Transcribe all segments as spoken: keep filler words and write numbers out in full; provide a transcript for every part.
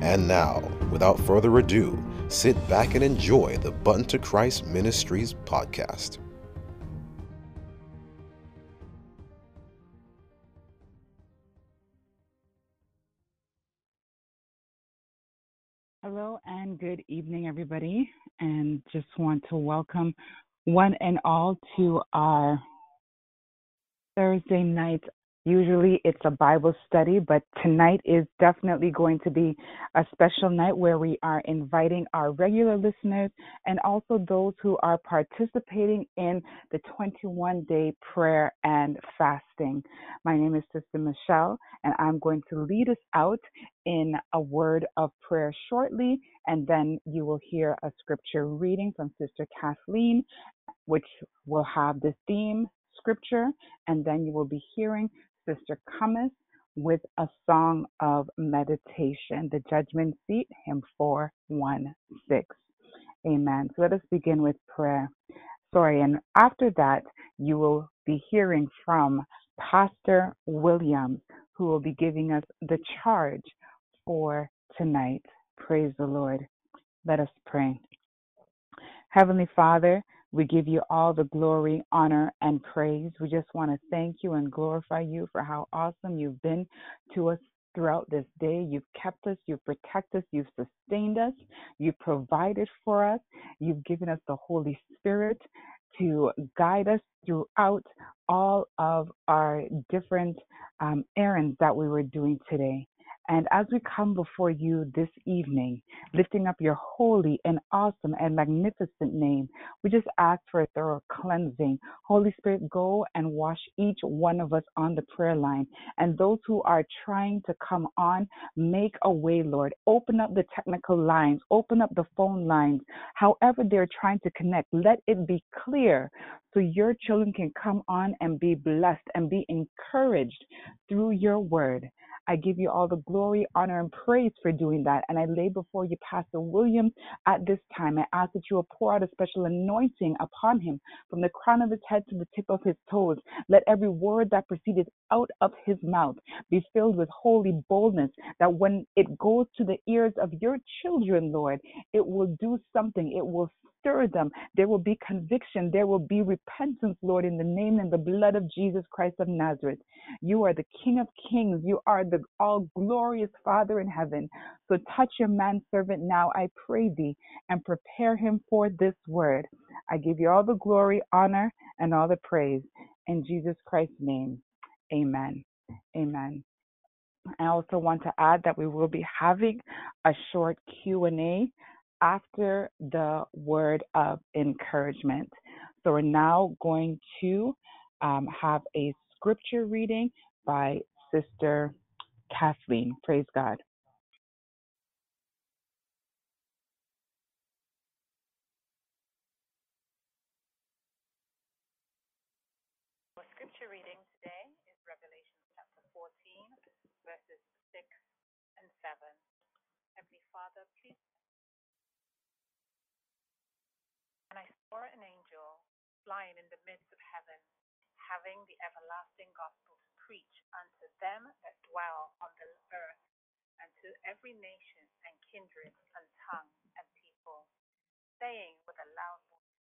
And now, without further ado, sit back and enjoy the Button to Christ Ministries podcast. Hello and good evening, everybody. And just want to welcome one and all to our Thursday night. Usually it's a Bible study, but tonight is definitely going to be a special night where we are inviting our regular listeners and also those who are participating in the twenty-one day prayer and fasting. My name is Sister Michelle, and I'm going to lead us out in a word of prayer shortly, and then you will hear a scripture reading from Sister Kathleen, which will have the theme scripture, and then you will be hearing Sister Cummins with a song of meditation, the Judgment Seat, hymn four one six. Amen. So let us begin with prayer. Sorry, and after that, you will be hearing from Pastor Williams, who will be giving us the charge for tonight. Praise the Lord. Let us pray. Heavenly Father, we give you all the glory, honor, and praise. We just want to thank you and glorify you for how awesome you've been to us throughout this day. You've kept us, you've protected us, you've sustained us, you've provided for us, you've given us the Holy Spirit to guide us throughout all of our different um, errands that we were doing today. And as we come before you this evening, lifting up your holy and awesome and magnificent name, we just ask for a thorough cleansing. Holy Spirit, go and wash each one of us on the prayer line. And those who are trying to come on, make a way, Lord. Open up the technical lines. Open up the phone lines. However they're trying to connect, let it be clear so your children can come on and be blessed and be encouraged through your word. I give you all the glory, honor, and praise for doing that. And I lay before you Pastor Williams at this time. I ask that you will pour out a special anointing upon him from the crown of his head to the tip of his toes. Let every word that proceeded out of his mouth be filled with holy boldness, that when it goes to the ears of your children, Lord, it will do something. It will stir them. There will be conviction. There will be repentance, Lord, in the name and the blood of Jesus Christ of Nazareth. You are the King of Kings. You are the all-glorious Father in heaven. So touch your manservant now, I pray thee, and prepare him for this word. I give you all the glory, honor, and all the praise. In Jesus Christ's name, amen. Amen. I also want to add that we will be having a short Q and A after the word of encouragement. So we're now going to um, have a scripture reading by Sister Kathleen. Praise God. Our scripture reading today is Revelation chapter fourteen, verses six and seven. Heavenly Father, please. And I saw an angel flying in the midst of heaven, having the everlasting gospel to preach unto them that dwell on the earth, and to every nation and kindred and tongue and people, saying with a loud voice,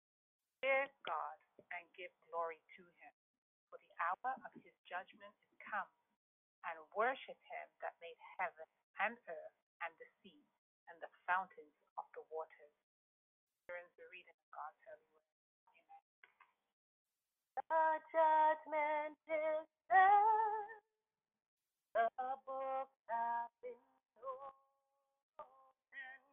Fear God and give glory to him, for the hour of his judgment is come, and worship him that made heaven and earth and the sea and the fountains of the waters. The reading of God's holy word. Amen. The judgment is there. The books have been opened.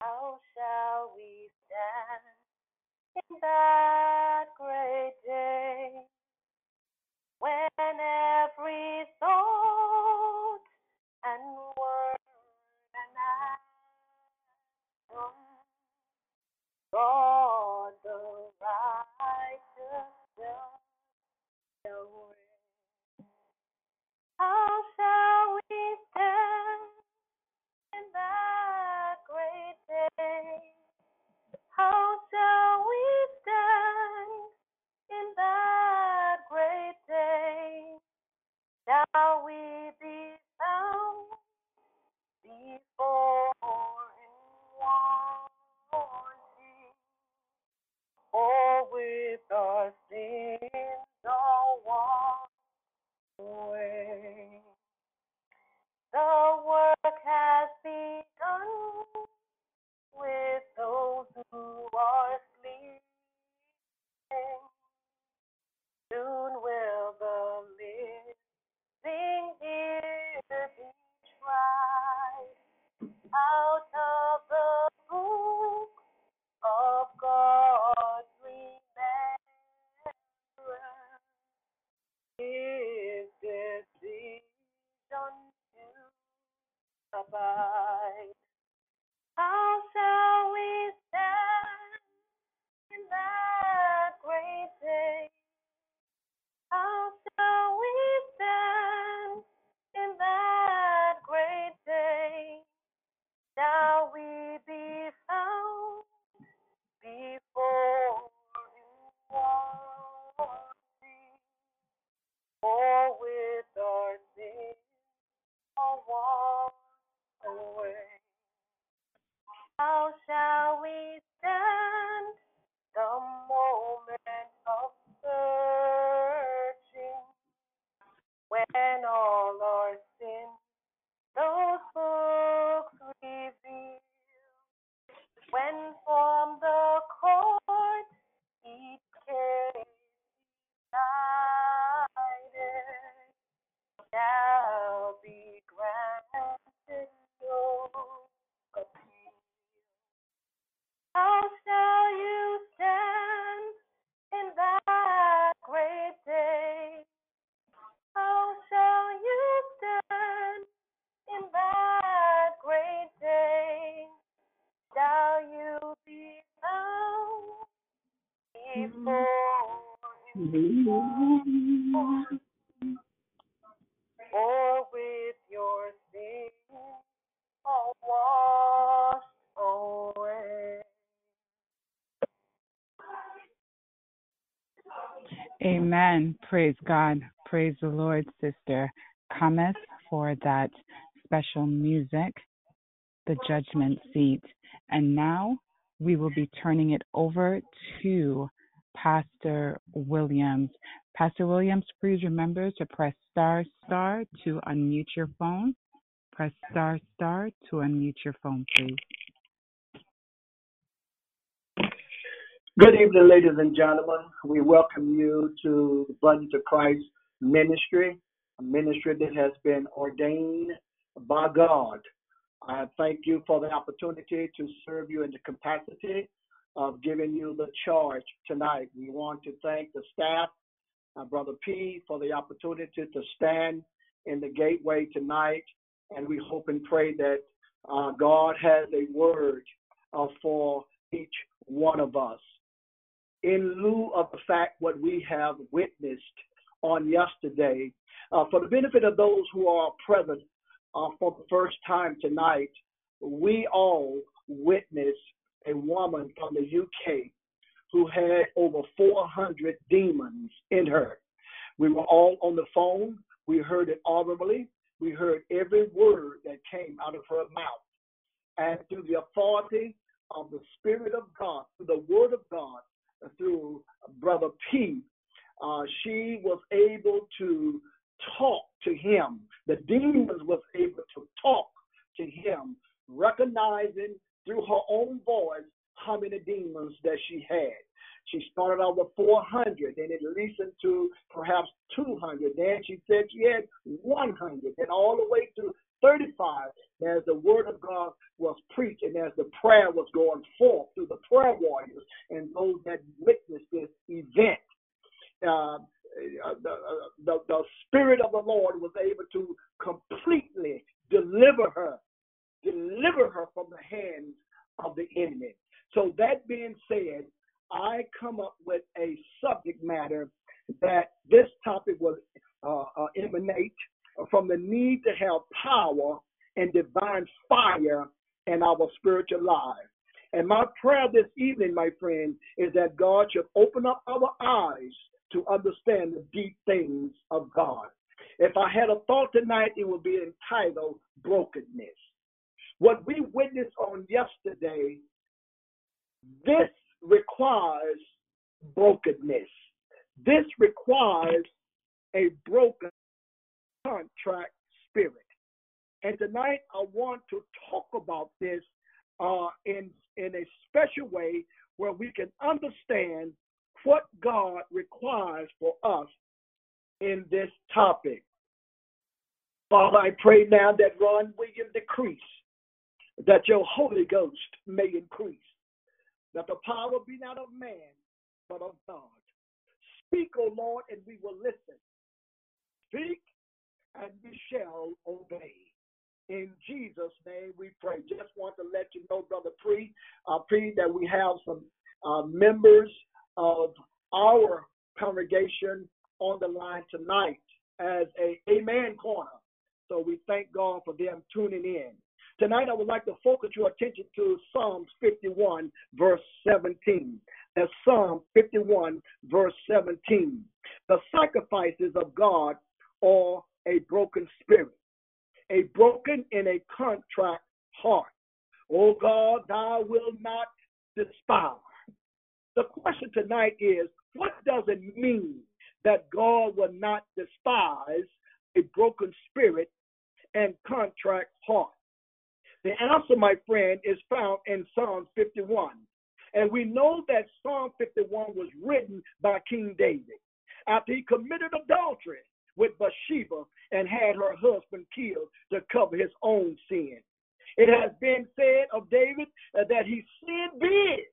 How shall we stand in that great day when every thought and word and act the work has begun with those who are sleeping. Soon will the living hear me cry out of the book of God's remembrance. Is this season to abide? How shall we stand in that great day? How shall we stand in that great day? Shall we be found before you are seen, or with our sins are washed away? How shall we stand the moment of searching, when all our sins those books reveal? When from the court each case decided shall be granted your appeal. How shall you stand in that great day? How shall you stand in that great day? Shall you be found before you, or with your sins all washed away? Amen. Praise God. Praise the Lord, Sister Cometh, for that special music, the judgment seat. And now we will be turning it over to Pastor Williams. Pastor Williams, please remember to press star star to unmute your phone. Press star star to unmute your phone, please. Good evening, ladies and gentlemen. We welcome you to the Button to Christ Ministry, a ministry that has been ordained by God. I thank you for the opportunity to serve you in the capacity of giving you the charge tonight. We want to thank the staff, uh, Brother P, for the opportunity to stand in the gateway tonight. And we hope and pray that uh, God has a word uh, for each one of us. In lieu of the fact what we have witnessed on yesterday, uh, for the benefit of those who are present, Uh, for the first time tonight, we all witnessed a woman from the U K who had over four hundred demons in her. We were all on the phone. We heard it audibly. We heard every word that came out of her mouth. And through the authority of the Spirit of God, through the Word of God, through Brother P, uh, she was able to talk to him. The demons was able to talk to him, recognizing through her own voice how many demons that she had. She started out with four hundred, and it listened to perhaps two hundred. Then she said she had one hundred, and all the way to thirty-five. As the word of God was preached and as the prayer was going forth through the prayer warriors and those that witnessed this event, uh, Uh, the, uh, the, the Spirit of the Lord was able to completely deliver her, deliver her from the hands of the enemy. So that being said, I come up with a subject matter that this topic will uh, uh, emanate from the need to have power and divine fire in our spiritual lives. And my prayer this evening, my friend, is that God should open up our eyes to understand the deep things of God. If I had a thought tonight, it would be entitled brokenness. What we witnessed on yesterday, this requires brokenness. This requires a broken contract spirit. And tonight I want to talk about this uh, in, in a special way where we can understand what God requires for us in this topic. Father, I pray now that Ron Williams decrease, that your Holy Ghost may increase, that the power be not of man, but of God. Speak, O Lord, and we will listen. Speak, and we shall obey. In Jesus' name we pray. Just want to let you know, Brother P, uh, P that we have some uh, members of our congregation on the line tonight as a Amen Corner. So we thank God for them tuning in. Tonight I would like to focus your attention to Psalm fifty-one, verse seventeen. That's Psalm fifty-one, verse seventeen. The sacrifices of God are a broken spirit, a broken and a contrite heart. O God, thou wilt not despise. The question tonight is, what does it mean that God will not despise a broken spirit and contrite heart? The answer, my friend, is found in Psalm fifty-one. And we know that Psalm fifty-one was written by King David after he committed adultery with Bathsheba and had her husband killed to cover his own sin. It has been said of David that he sinned big,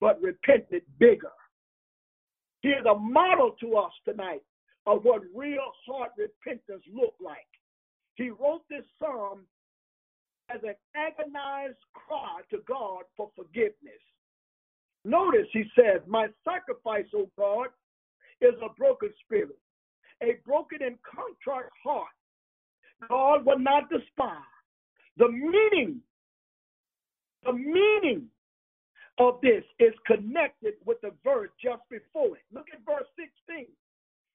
but repented bigger. He is a model to us tonight of what real heart repentance looked like. He wrote this psalm as an agonized cry to God for forgiveness. Notice he says, my sacrifice, O God, is a broken spirit, a broken and contrite heart. God will not despise. The meaning, the meaning of this is connected with the verse just before it. Look at verse sixteen.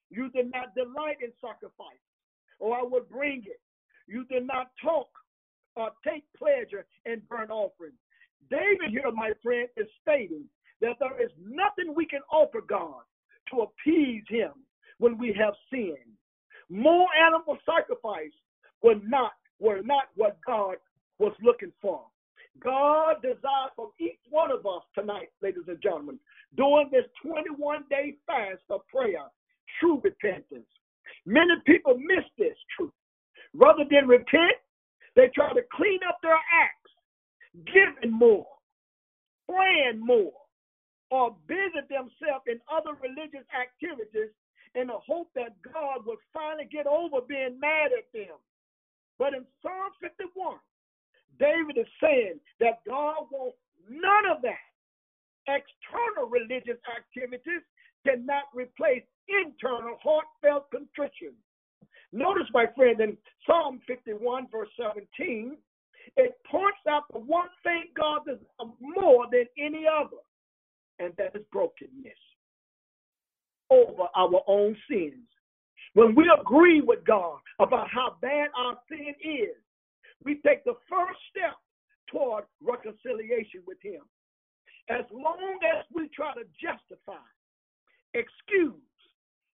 You did not delight in sacrifice, or I would bring it. You did not talk or take pleasure in burnt offerings. David here, my friend, is stating that there is nothing we can offer God to appease him when we have sinned. More animal sacrifice were not, were not what God was looking for. God desires from each one of us tonight, ladies and gentlemen, during this twenty-one day fast of prayer, true repentance. Many people miss this truth. Rather than repent, they try to clean up their acts, giving more, praying more, or busy themselves in other religious activities in the hope that God will finally get over being mad at them. But in Psalm fifty-one, David is saying that God wants none of that. External religious activities cannot replace internal heartfelt contrition. Notice, my friend, in Psalm fifty-one, verse seventeen, it points out the one thing God does more than any other, and that is brokenness over our own sins. When we agree with God about how bad our sin is, we take the first step toward reconciliation with him. As long as we try to justify, excuse,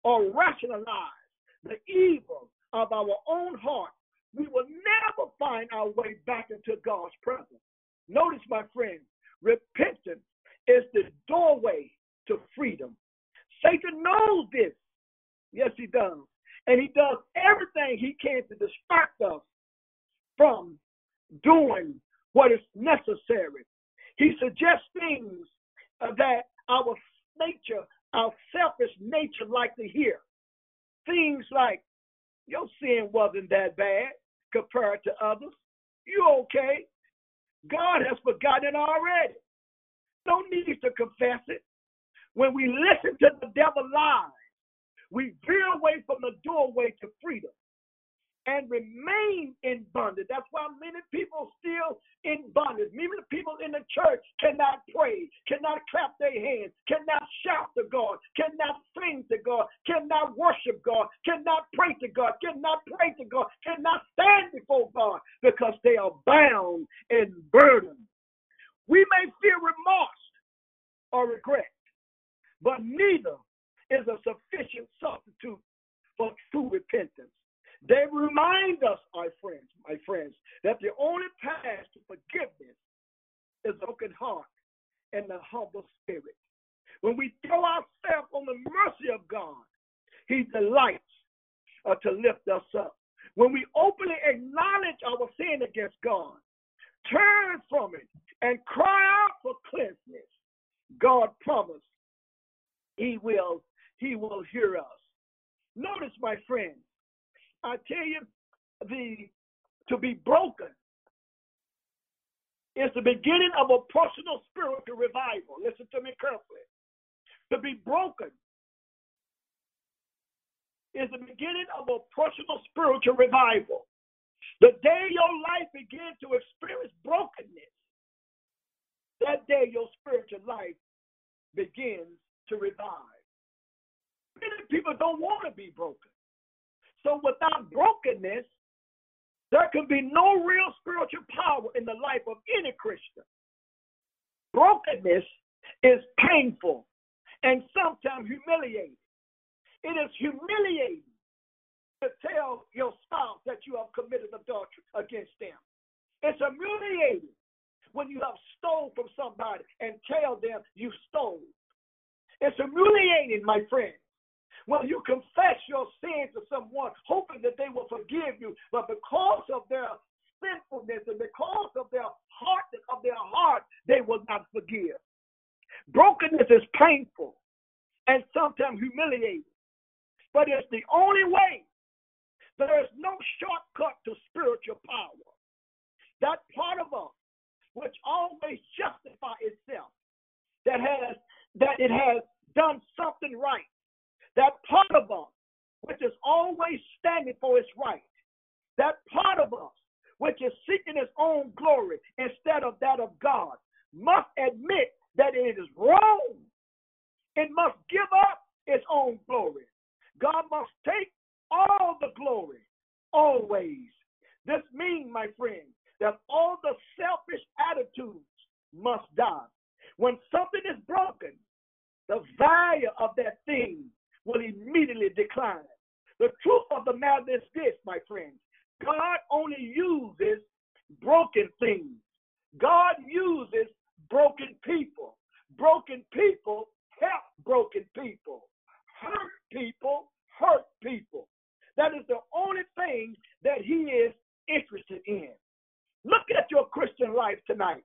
or rationalize the evil of our own heart, we will never find our way back into God's presence. Notice, my friend, repentance is the doorway to freedom. Satan knows this. Yes, he does. And he does everything he can to distract us from doing what is necessary. He suggests things that our nature, our selfish nature, like to hear. Things like, your sin wasn't that bad compared to others. You're okay. God has forgotten it already. No need to confess it. When we listen to the devil lies, we veer away from the doorway to freedom and remain in bondage. That's why many people still in bondage. Many people in the church cannot pray, cannot clap their hands, cannot shout to God, cannot sing to God, cannot worship God, cannot pray to God, cannot pray to God, cannot stand before God because they are bound and burdened. We may feel remorse or regret, but neither is a sufficient substitute for true repentance. They remind us, my friends, my friends, that the only path to forgiveness is open heart and the humble spirit. When we throw ourselves on the mercy of God, He delights uh, to lift us up. When we openly acknowledge our sin against God, turn from it, and cry out for cleansing, God promised He will, He will hear us. Notice, my friends, I tell you, the to be broken is the beginning of a personal spiritual revival. Listen to me carefully. To be broken is the beginning of a personal spiritual revival. The day your life begins to experience brokenness, that day your spiritual life begins to revive. Many people don't want to be broken. So without brokenness, there can be no real spiritual power in the life of any Christian. Brokenness is painful and sometimes humiliating. It is humiliating to tell your spouse that you have committed adultery against them. It's humiliating when you have stole from somebody and tell them you stole. It's humiliating, my friend, when you confess your sin to someone, hoping that they will forgive you, but because of their sinfulness and because of their hardness of their heart, they will not forgive. Brokenness is painful and sometimes humiliating, but it's the only way. There is no shortcut to spiritual power. That part of us, which always justifies itself, that has that it has done something right. That part of us, which is always standing for its right. That part of us, which is seeking its own glory instead of that of God, must admit that it is wrong. It must give up its own glory. God must take all the glory, always. This means, my friend, that all the selfish attitudes must die. When something is broken, the value of that thing will immediately decline. The truth of the matter is this, my friends. God only uses broken things. God uses broken people. Broken people help broken people. Hurt people hurt people. That is the only thing that He is interested in. Look at your Christian life tonight.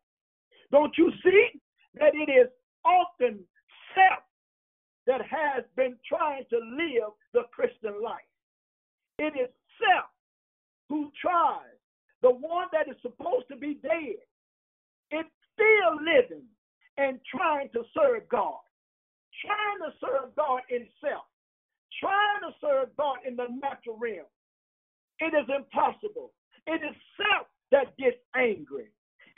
Don't you see that it is often self that has been trying to live the Christian life? It is self who tries, the one that is supposed to be dead. It's still living and trying to serve God, trying to serve God in self, trying to serve God in the natural realm. It is impossible. It is self that gets angry.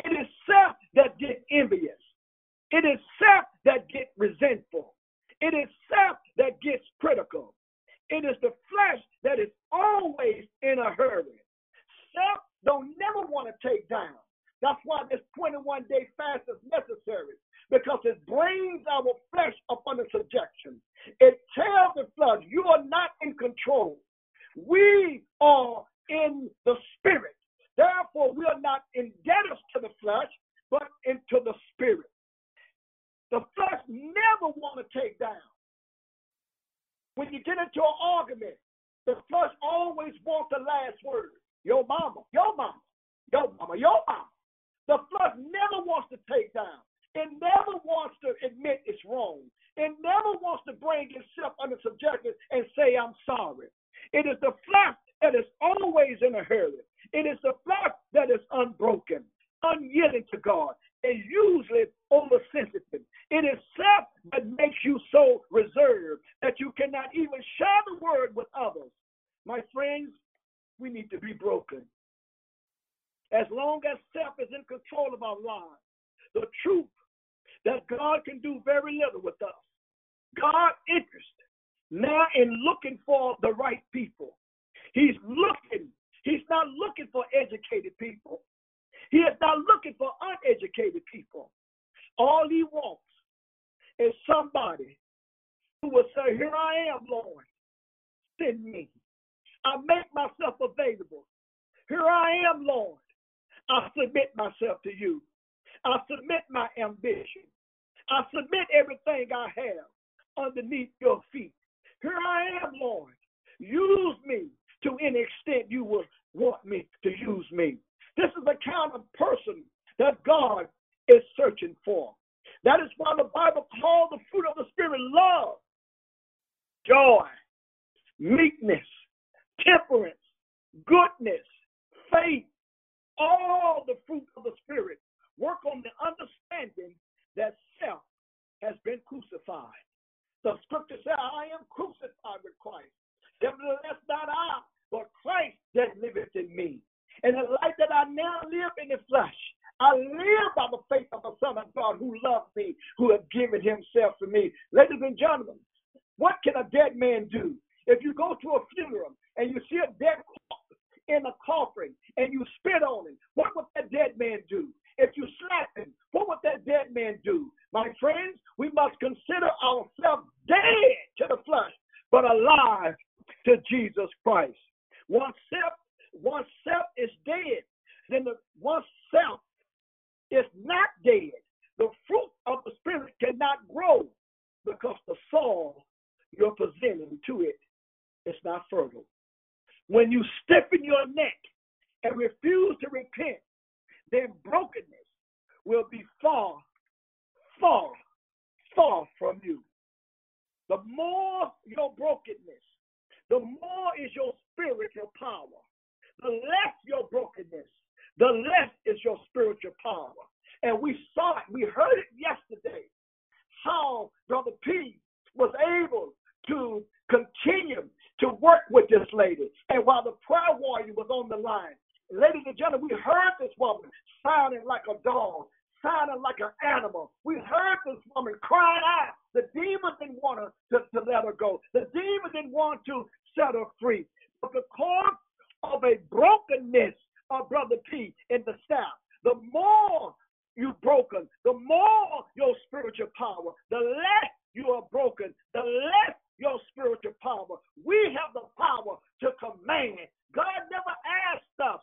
It is self that gets envious. It is self that gets resentful. It is self that gets critical. It is the flesh that is always in a hurry. Self don't never want to take down. That's why this twenty-one day fast is necessary, because it brings our flesh up under subjection. It tells the flesh, you are not in control. We are in the spirit. Therefore, we are not indebted to the flesh, but into the spirit. The flesh never want to take down. When you get into an argument, the flesh always wants the last word. Your mama, your mama, your mama, your mama. The flesh never wants to take down. It never wants to admit it's wrong. It never wants to bring itself under subjection and say, I'm sorry. It is the flesh that is always in a hurry. It is the flesh that is unbroken, unyielding to God, and usually oversensitive. It is self that makes you so reserved that you cannot even share the word with others. My friends, we need to be broken. As long as self is in control of our lives, the truth that God can do very little with us. God's interest now in looking for the right people. He's looking. He's not looking for educated people. He is not looking for uneducated people. All He wants is somebody who will say, here I am, Lord, send me. I make myself available. Here I am, Lord. I submit myself to you. I submit my ambition. I submit everything I have underneath your feet. Here I am, Lord. Use me to any extent you would want me to use me. This is the kind of person that God is searching for. That is why the Bible calls the fruit of the Spirit love, joy, meekness, temperance, goodness, faith, all the fruit of the Spirit. Work on the understanding that self has been crucified. The scripture says, I am crucified with Christ. Nevertheless, not I, but Christ that liveth in me. And the life that I now live in the flesh, I live by the faith of the Son of God who loved me, who has given himself to me. Ladies and gentlemen, what can a dead man do? If you go to a funeral and you see a dead corpse in a coffin and you spit on him, what would that dead man do? If you slap him, what would that dead man do? My friends, we must consider ourselves dead to the flesh, but alive to Jesus Christ. Once self, once self is dead, then the once self is not dead. The fruit of the Spirit cannot grow because the soil you're presenting to it is not fertile. When you stiffen your neck and refuse to repent, then brokenness will be far, far, far from you. The more your brokenness, the more is your spiritual power. The less your brokenness, the less is your spiritual power. And we saw it, we heard it yesterday, how Brother P was able to continue to work with this lady. And while the prayer warrior was on the line, ladies and gentlemen, we heard this woman sounding like a dog, sounding like an animal. We heard this woman crying out. The demon didn't want her to, to let her go. The demon didn't want to set her free. But because of a brokenness of Brother P in the South, the more you're broken, the more your spiritual power, the less you are broken, the less your spiritual power. We have the power to command. God never asked us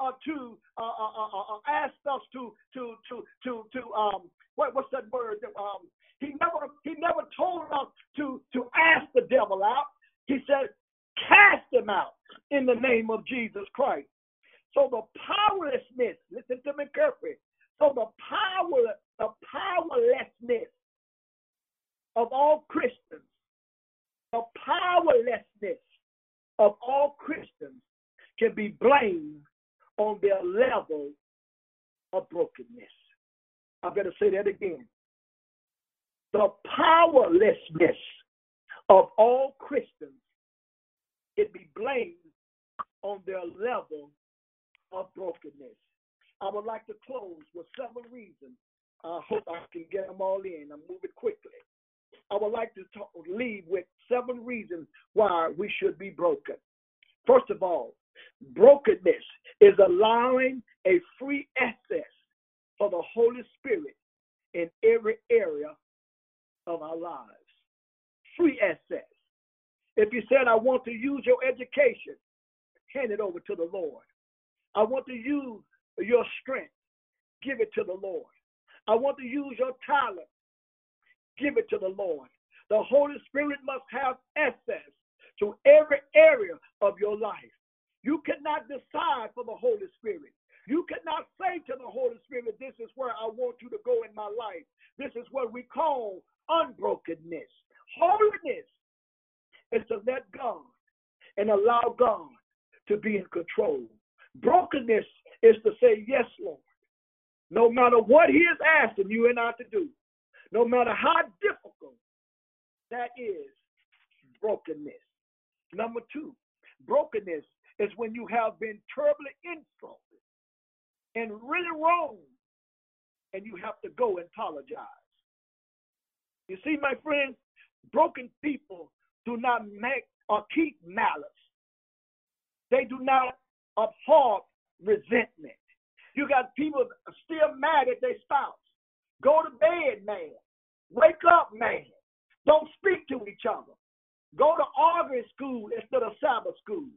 uh, to uh, uh, uh, uh, asked us to to to to to um what what's that word? Um, he never he never told us to to ask the devil out. He said, cast him out in the name of Jesus Christ. So the powerlessness, listen to me carefully. So the power the powerlessness of all Christians, the powerlessness of all Christians can be blamed on their level of brokenness. I better say that again. The powerlessness of all Christians can be blamed on their level of brokenness. I would like to close with seven reasons. I hope I can get them all in. I'm moving quickly. I would like to talk, leave with seven reasons why we should be broken. First of all, brokenness is allowing a free access for the Holy Spirit in every area of our lives. Free access. If you said, I want to use your education, hand it over to the Lord. I want to use your strength, give it to the Lord. I want to use your talent, give it to the Lord. The Holy Spirit must have access to every area of your life. You cannot decide for the Holy Spirit. You cannot say to the Holy Spirit, this is where I want you to go in my life. This is what we call unbrokenness. Holiness is to let God and allow God to be in control. Brokenness is to say, yes, Lord, no matter what he is asking you and I to do, no matter how difficult, that is brokenness. Number two, brokenness is when you have been terribly insulted and really wrong, and you have to go and apologize. You see, my friends, broken people do not make or keep malice. They do not abhor resentment. You got people still mad at their spouse. Go to bed, man. Wake up, man. Don't speak to each other. Go to arguing school instead of Sabbath school.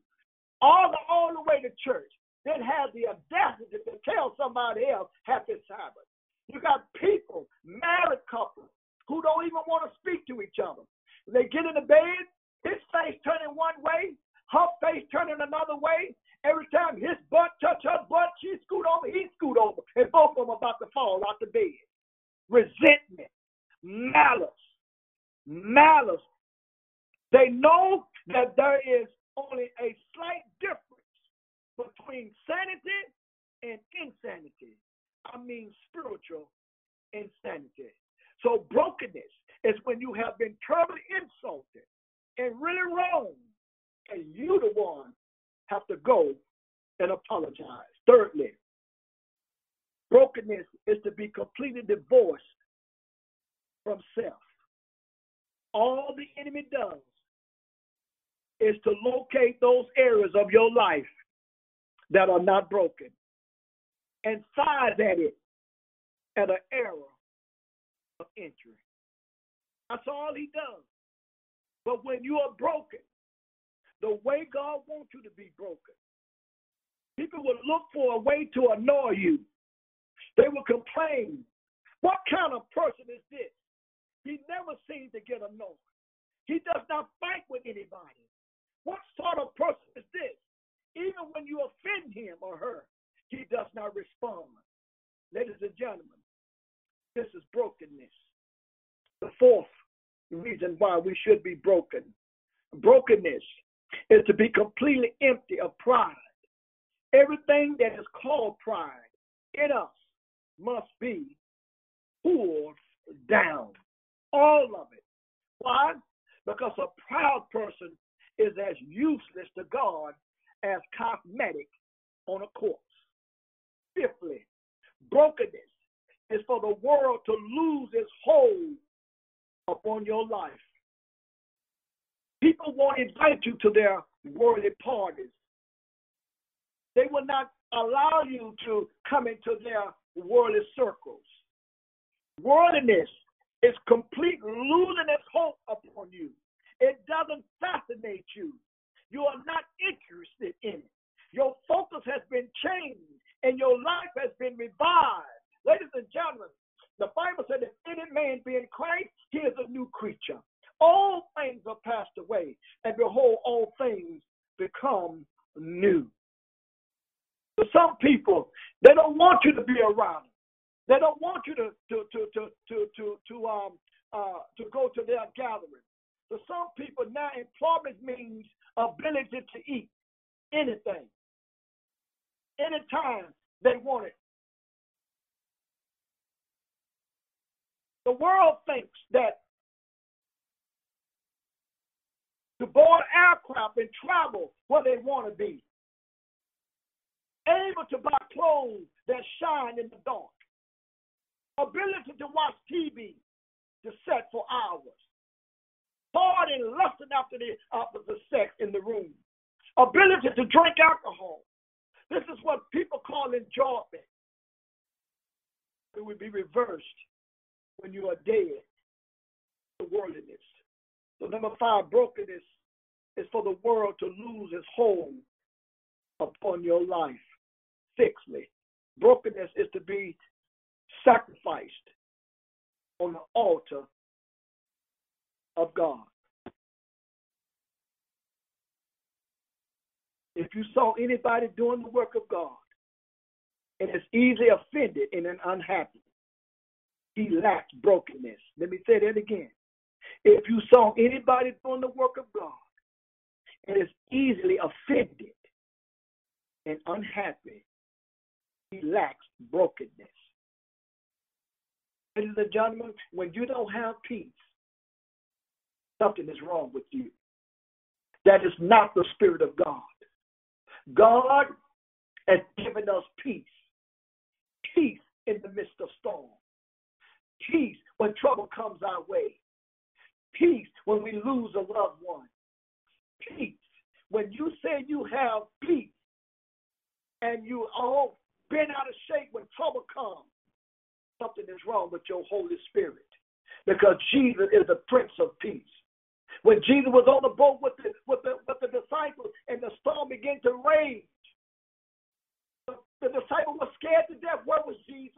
all the all the way to church, then have the audacity to tell somebody else happy Sabbath. You got people, married couples, who don't even want to speak to each other. They get in the bed, his face turning one way, her face turning another way. Every time his butt touch her butt, she scoot over, he scoot over, and both of them are about to fall out the bed. Resentment, malice, malice. They know that there is only a slight difference between sanity and insanity. I mean spiritual insanity. So brokenness is when you have been terribly insulted and really wronged, and you the one have to go and apologize. Thirdly, brokenness is to be completely divorced from self. All the enemy does is to locate those areas of your life that are not broken and size at it at an error of entry. That's all he does. But when you are broken, the way God wants you to be broken, people will look for a way to annoy you. They will complain. What kind of person is this? He never seems to get annoyed. He does not fight with anybody. What sort of person is this? Even when you offend him or her, he does not respond. Ladies and gentlemen, this is brokenness. The fourth reason why we should be broken. Brokenness is to be completely empty of pride. Everything that is called pride in us must be pulled down. All of it. Why? Because a proud person is as useless to God as cosmetic on a corpse. Fifthly, brokenness is for the world to lose its hold upon your life. People won't invite you to their worldly parties. They will not allow you to come into their worldly circles. Worldliness is complete losing its hold upon you. It doesn't fascinate you. You are not interested in it. Your focus has been changed and your life has been revived. Ladies and gentlemen, the Bible said, if any man be in Christ, he is a new creature. All things are passed away, and behold, all things become new. For some people, they don't want you to be around them. They don't want you to to to to to to, to um uh to go to their gathering. For some people now, employment means ability to eat anything, anytime they want it. The world thinks that to board aircraft and travel where they want to be, able to buy clothes that shine in the dark, ability to watch T V to set for hours, hard and lusting after the opposite sex in the room, ability to drink alcohol. This is what people call enjoyment. It will be reversed when you are dead to worldliness. So number five, brokenness is for the world to lose its hold upon your life. Sixthly, brokenness is to be sacrificed on the altar of God. If you saw anybody doing the work of God and is easily offended and unhappy, he lacks brokenness. Let me say that again. If you saw anybody doing the work of God and is easily offended and unhappy, he lacks brokenness. Ladies and gentlemen, when you don't have peace, something is wrong with you. That is not the Spirit of God. God has given us peace. Peace in the midst of storm. Peace when trouble comes our way. Peace when we lose a loved one. Peace when you say you have peace and you all bent out of shape when trouble comes. Something is wrong with your Holy Spirit, because Jesus is the Prince of Peace. When Jesus was on the boat with the, with the, with the disciples and the storm began to rage, the, the disciples were scared to death. Where was Jesus?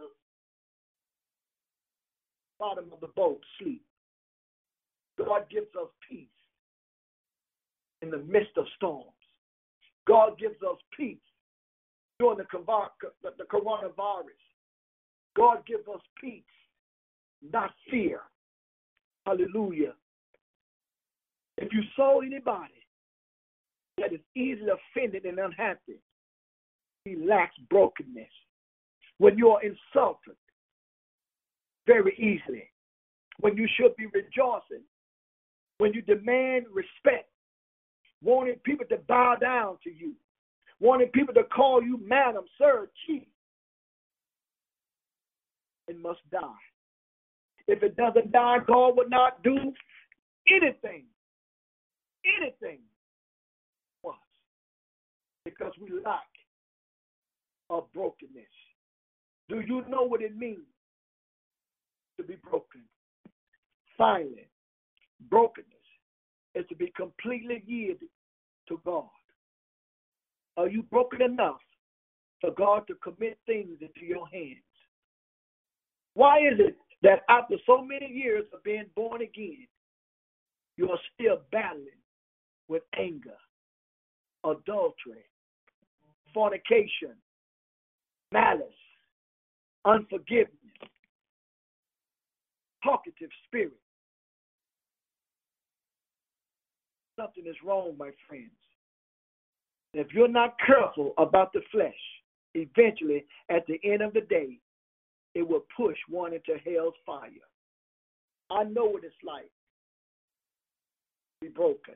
Bottom of the boat, sleep. God gives us peace in the midst of storms. God gives us peace during the coronavirus. God gives us peace, not fear. Hallelujah. If you saw anybody that is easily offended and unhappy, he lacks brokenness. When you are insulted very easily, when you should be rejoicing, when you demand respect, wanting people to bow down to you, wanting people to call you madam, sir, chief, it must die. If it doesn't die, God will not do anything, anything for us, because we lack our brokenness. Do you know what it means to be broken? Finally, brokenness is to be completely yielded to God. Are you broken enough for God to commit things into your hands? Why is it that after so many years of being born again, you are still battling with anger, adultery, fornication, malice, unforgiveness, talkative spirit? Something is wrong, my friends. If you're not careful about the flesh, eventually, at the end of the day, it will push one into hell's fire. I know what it's like to be broken.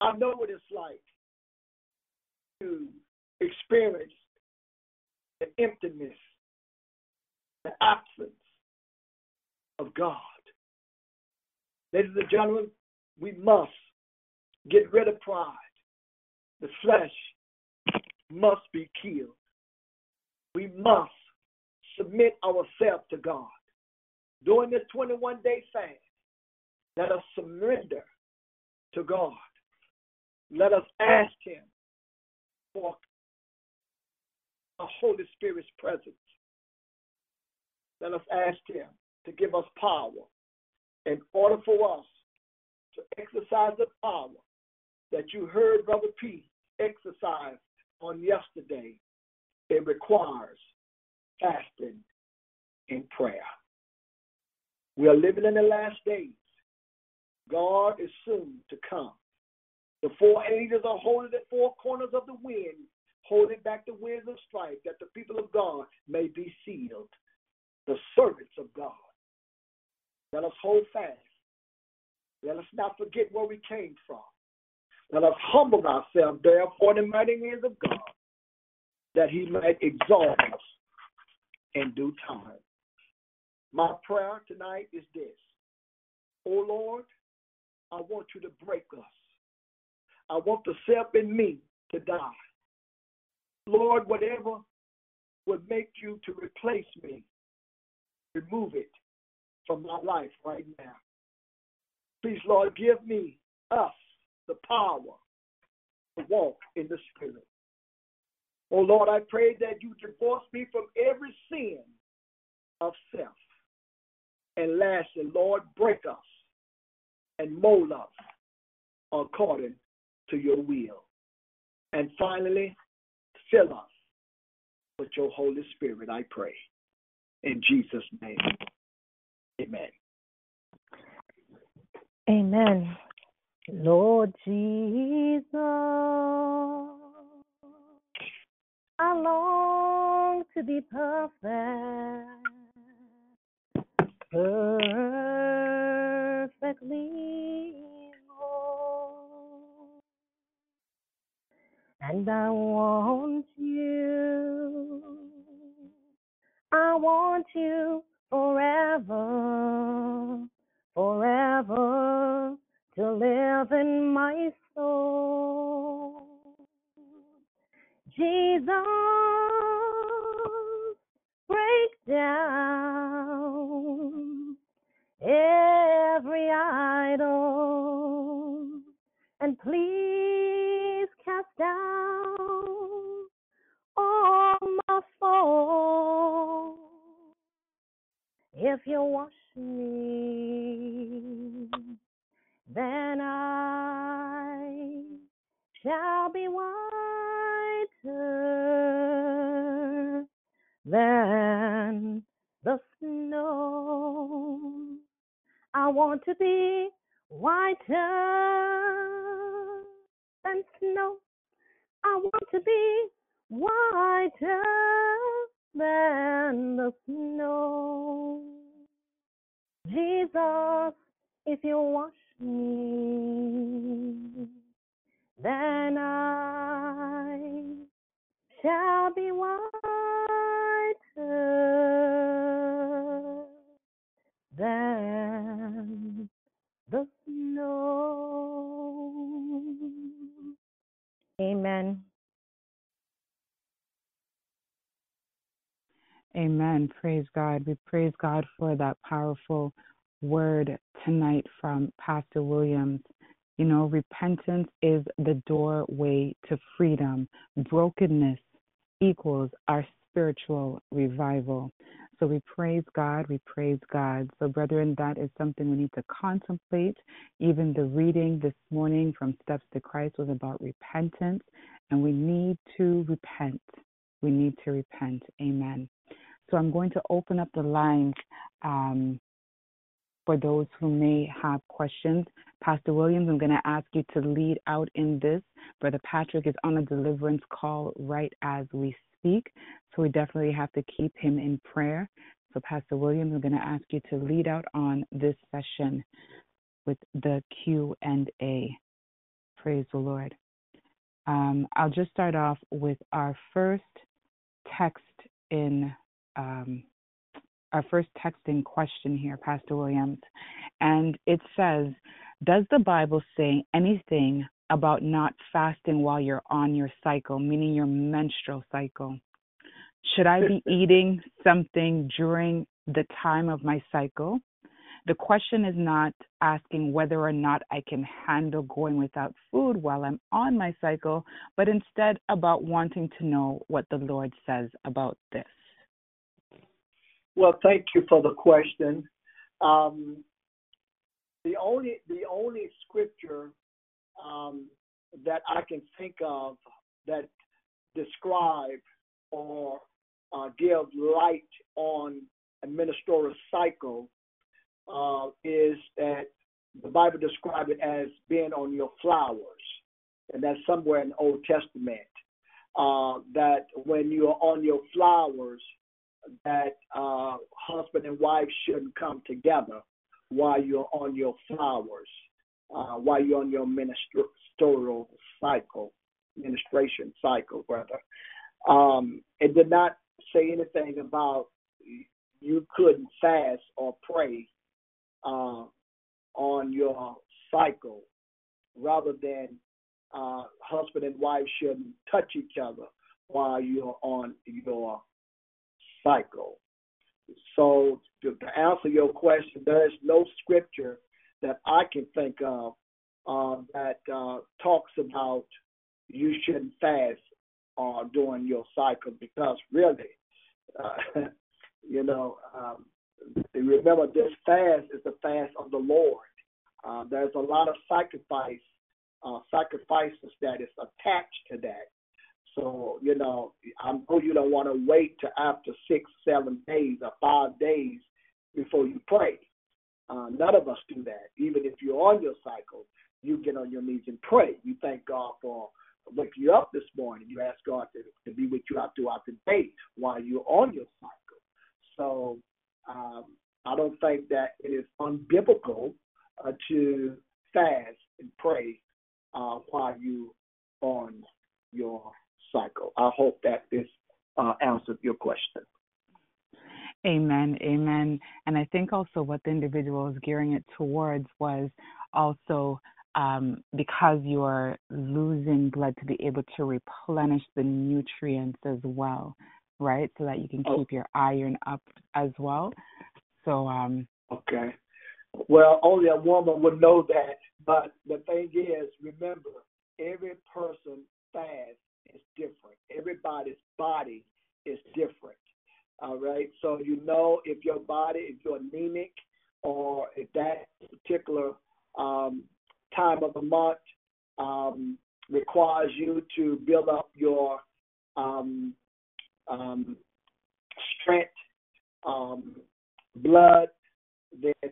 I know what it's like to experience the emptiness, the absence of God. Ladies and gentlemen, we must get rid of pride. The flesh must be killed. We must submit ourselves to God. During this twenty-one day fast, let us surrender to God. Let us ask Him for the Holy Spirit's presence. Let us ask Him to give us power in order for us to exercise the power that you heard Brother P exercise on yesterday. It requires fasting and prayer. We are living in the last days. God is soon to come. The four angels are holding at four corners of the wind, holding back the winds of strife, that the people of God may be sealed, the servants of God. Let us hold fast. Let us not forget where we came from. Let us humble ourselves, therefore, in the mighty hands of God, that He might exalt us in due time. My prayer tonight is this. Oh, Lord, I want you to break us. I want the self in me to die. Lord, whatever would make you to replace me, remove it from my life right now. Please, Lord, give me, us, the power to walk in the Spirit. Oh, Lord, I pray that you divorce me from every sin of self. And lastly, Lord, break us and mold us according to your will. And finally, fill us with your Holy Spirit, I pray. In Jesus' name, amen. Amen. Lord Jesus, I long to be perfect, perfectly whole, and I want you, I want you forever, forever to live in my soul. Jesus, break down every idol. If you wash me, then I shall be whiter than the snow. I want to be whiter than snow. I want to be whiter than the snow. Jesus, if you wash me, then I shall be whiter than the snow. Amen. Amen. Praise God. We praise God for that powerful word tonight from Pastor Williams. You know, repentance is the doorway to freedom. Brokenness equals our spiritual revival. So we praise God, we praise God. So brethren, that is something we need to contemplate. Even the reading this morning from Steps to Christ was about repentance, and we need to repent. We need to repent. Amen. So I'm going to open up the lines um, for those who may have questions. Pastor Williams, I'm going to ask you to lead out in this. Brother Patrick is on a deliverance call right as we speak, so we definitely have to keep him in prayer. So Pastor Williams, I'm going to ask you to lead out on this session with the Q and A. Praise the Lord. Um, I'll just start off with our first text in Um, our first texting question here, Pastor Williams, and it says, does the Bible say anything about not fasting while you're on your cycle, meaning your menstrual cycle? Should I be eating something during the time of my cycle? The question is not asking whether or not I can handle going without food while I'm on my cycle, but instead about wanting to know what the Lord says about this. Well, thank you for the question. Um, the only the only scripture um, that I can think of that describes or uh, gives light on a menstrual cycle uh, is that the Bible describes it as being on your flowers, and that's somewhere in the Old Testament. Uh, that when you are on your flowers, that uh, husband and wife shouldn't come together while you're on your flowers, uh, while you're on your ministerial cycle, ministration cycle, brother. Um, it did not say anything about you couldn't fast or pray uh, on your cycle, rather than uh, husband and wife shouldn't touch each other while you're on your cycle. So to, to answer your question, there is no scripture that I can think of uh, that uh, talks about you shouldn't fast uh, during your cycle, because really, uh, you know, um, remember this fast is the fast of the Lord. Uh, there's a lot of sacrifice, uh, sacrifices that is attached to that. So, you know, I know you don't want to wait till after six, seven days or five days before you pray. Uh, none of us do that. Even if you're on your cycle, you get on your knees and pray. You thank God for waking you up this morning. You ask God to, to be with you out throughout the day while you're on your cycle. So um, I don't think that it is unbiblical uh, to fast and pray uh, while you're on your cycle. Cycle. I hope that this uh, answered your question. Amen, amen. And I think also what the individual is gearing it towards was also um, because you're losing blood to be able to replenish the nutrients as well, right? So that you can keep oh. your iron up as well. So um, okay. Well, only a woman would know that. But the thing is, remember, every person fasts. It's different. Everybody's body is different. All right. So you know if your body, if you're anemic, or if that particular um, time of the month um, requires you to build up your um, um, strength, um, blood, then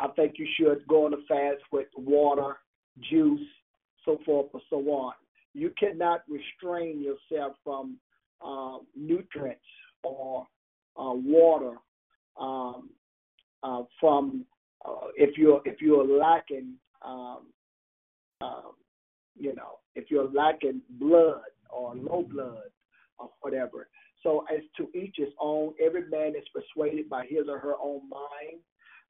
I think you should go on a fast with water, juice, so forth and so on. You cannot restrain yourself from uh, nutrients or uh, water um, uh, from uh, if you're if you're lacking um, um, you know if you're lacking blood or low blood or whatever. So as to each his own. Every man is persuaded by his or her own mind.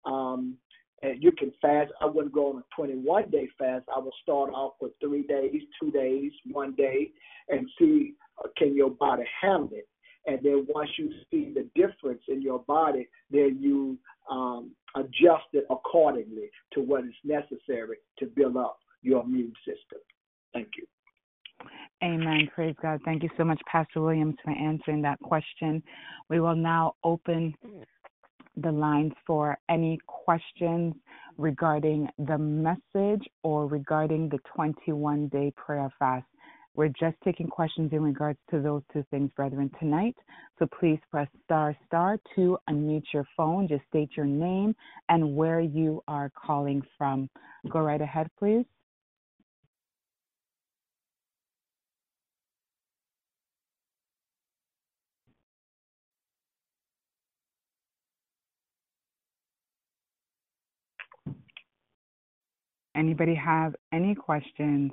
Um, and you can fast. I wouldn't go on a twenty-one day fast. I will start off with three days, two days, one day, and see uh, can your body handle it. And then once you see the difference in your body, then you um, adjust it accordingly to what is necessary to build up your immune system. Thank you. Amen. Praise God. Thank you so much, Pastor Williams, for answering that question. We will now open the lines for any questions regarding the message or regarding the twenty-one day prayer fast. We're just taking questions in regards to those two things, brethren, tonight. So please press star, star to unmute your phone. Just state your name and where you are calling from. Go right ahead, please. Anybody have any questions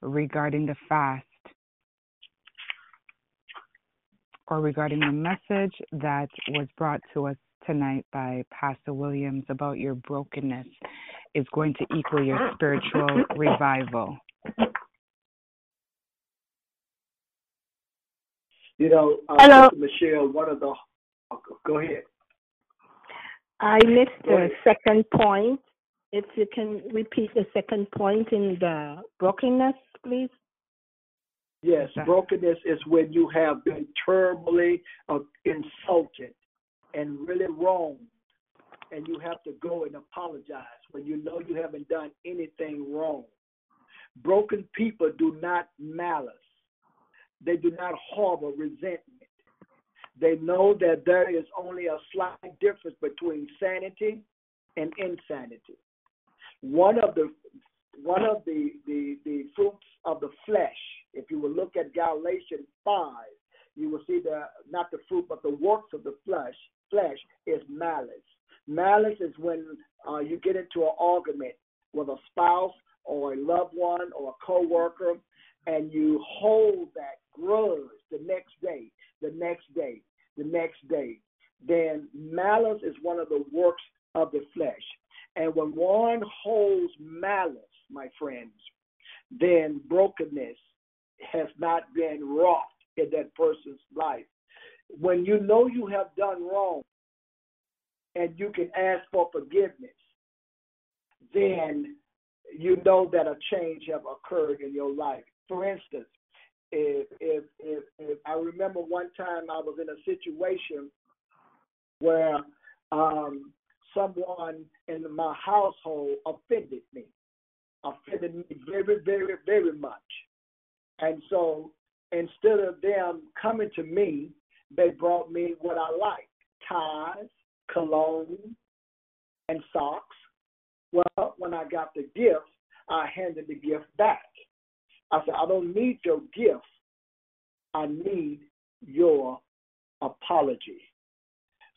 regarding the fast or regarding the message that was brought to us tonight by Pastor Williams about your brokenness is going to equal your spiritual revival? You know, uh, Hello. Michelle, one of the... Oh, go ahead. I missed the second point. If you can repeat the second point in the brokenness, please. Yes, brokenness is when you have been terribly uh, insulted and really wronged, and you have to go and apologize when you know you haven't done anything wrong. Broken people do not malice. They do not harbor resentment. They know that there is only a slight difference between sanity and insanity. One of the one of the, the, the fruits of the flesh, if you will look at Galatians five, you will see that not the fruit but the works of the flesh, flesh is malice. Malice is when uh, you get into an argument with a spouse or a loved one or a coworker, and you hold that grudge the next day, the next day, the next day. Then malice is one of the works of the flesh. And when one holds malice, my friends, then brokenness has not been wrought in that person's life. When you know you have done wrong and you can ask for forgiveness, then you know that a change have occurred in your life. For instance, if, if, if, if I remember one time I was in a situation where um, someone in my household offended me, offended me very, very, very much. And so instead of them coming to me, they brought me what I like, ties, cologne, and socks. Well, when I got the gift, I handed the gift back. I said, I don't need your gift. I need your apology.